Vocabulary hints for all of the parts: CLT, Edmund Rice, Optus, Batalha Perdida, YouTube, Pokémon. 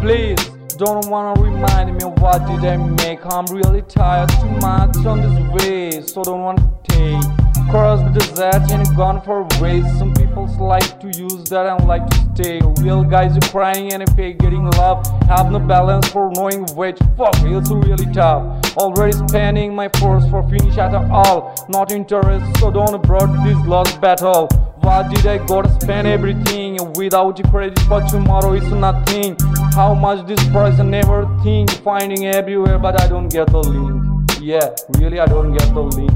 Please don't wanna remind me of what did I make. I'm really tired, too much on this way, so don't want to take. Cross the desert and gone for a race. Some people like to use that and like to stay. Real guys are crying and fake getting love. Have no balance for knowing which. Fuck, it's really tough. Already spanning my force for finish at all. Not interested, so don't abroad this lost battle. What did I gotta spend everything? Without the credit for tomorrow is nothing. How much this price I never think. Finding everywhere but I don't get the link. Yeah, really I don't get the link.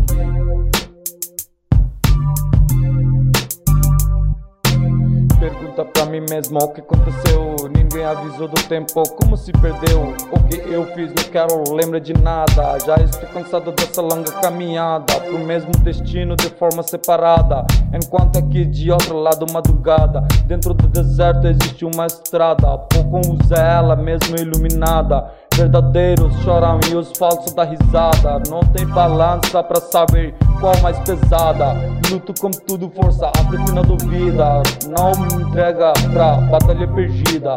Pergunta pra mim mesmo o que aconteceu. Ninguém avisou do tempo, como se perdeu. O que eu fiz, não quero lembrar de nada. Já estou cansado dessa longa caminhada pro mesmo destino de forma separada. Enquanto aqui de outro lado madrugada, dentro do deserto existe uma estrada. Pouco usa ela mesmo iluminada. Verdadeiros choram e os falsos dá risada. Não tem balança pra saber qual mais pesada. Luto com tudo, força, abre na dúvida. Não me entrega pra batalha perdida.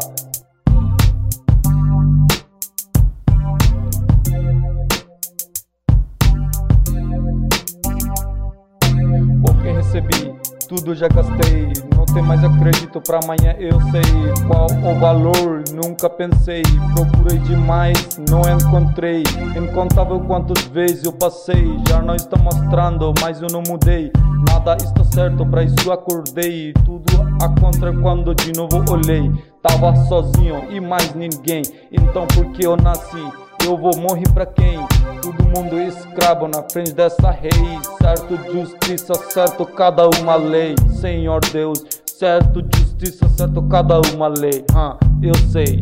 Recebi, tudo já gastei. Não tem mais acredito, pra amanhã eu sei. Qual o valor, nunca pensei. Procurei demais, não encontrei. Incontável quantas vezes eu passei. Já não está mostrando, mas eu não mudei. Nada está certo, pra isso acordei. Tudo a contra quando de novo olhei. Tava sozinho e mais ninguém. Então por que eu nasci? Eu vou morrer pra quem? Todo mundo escravo na frente dessa rei. Certo, justiça, certo, cada uma lei. Senhor Deus, certo, justiça, certo, cada uma lei. Eu sei.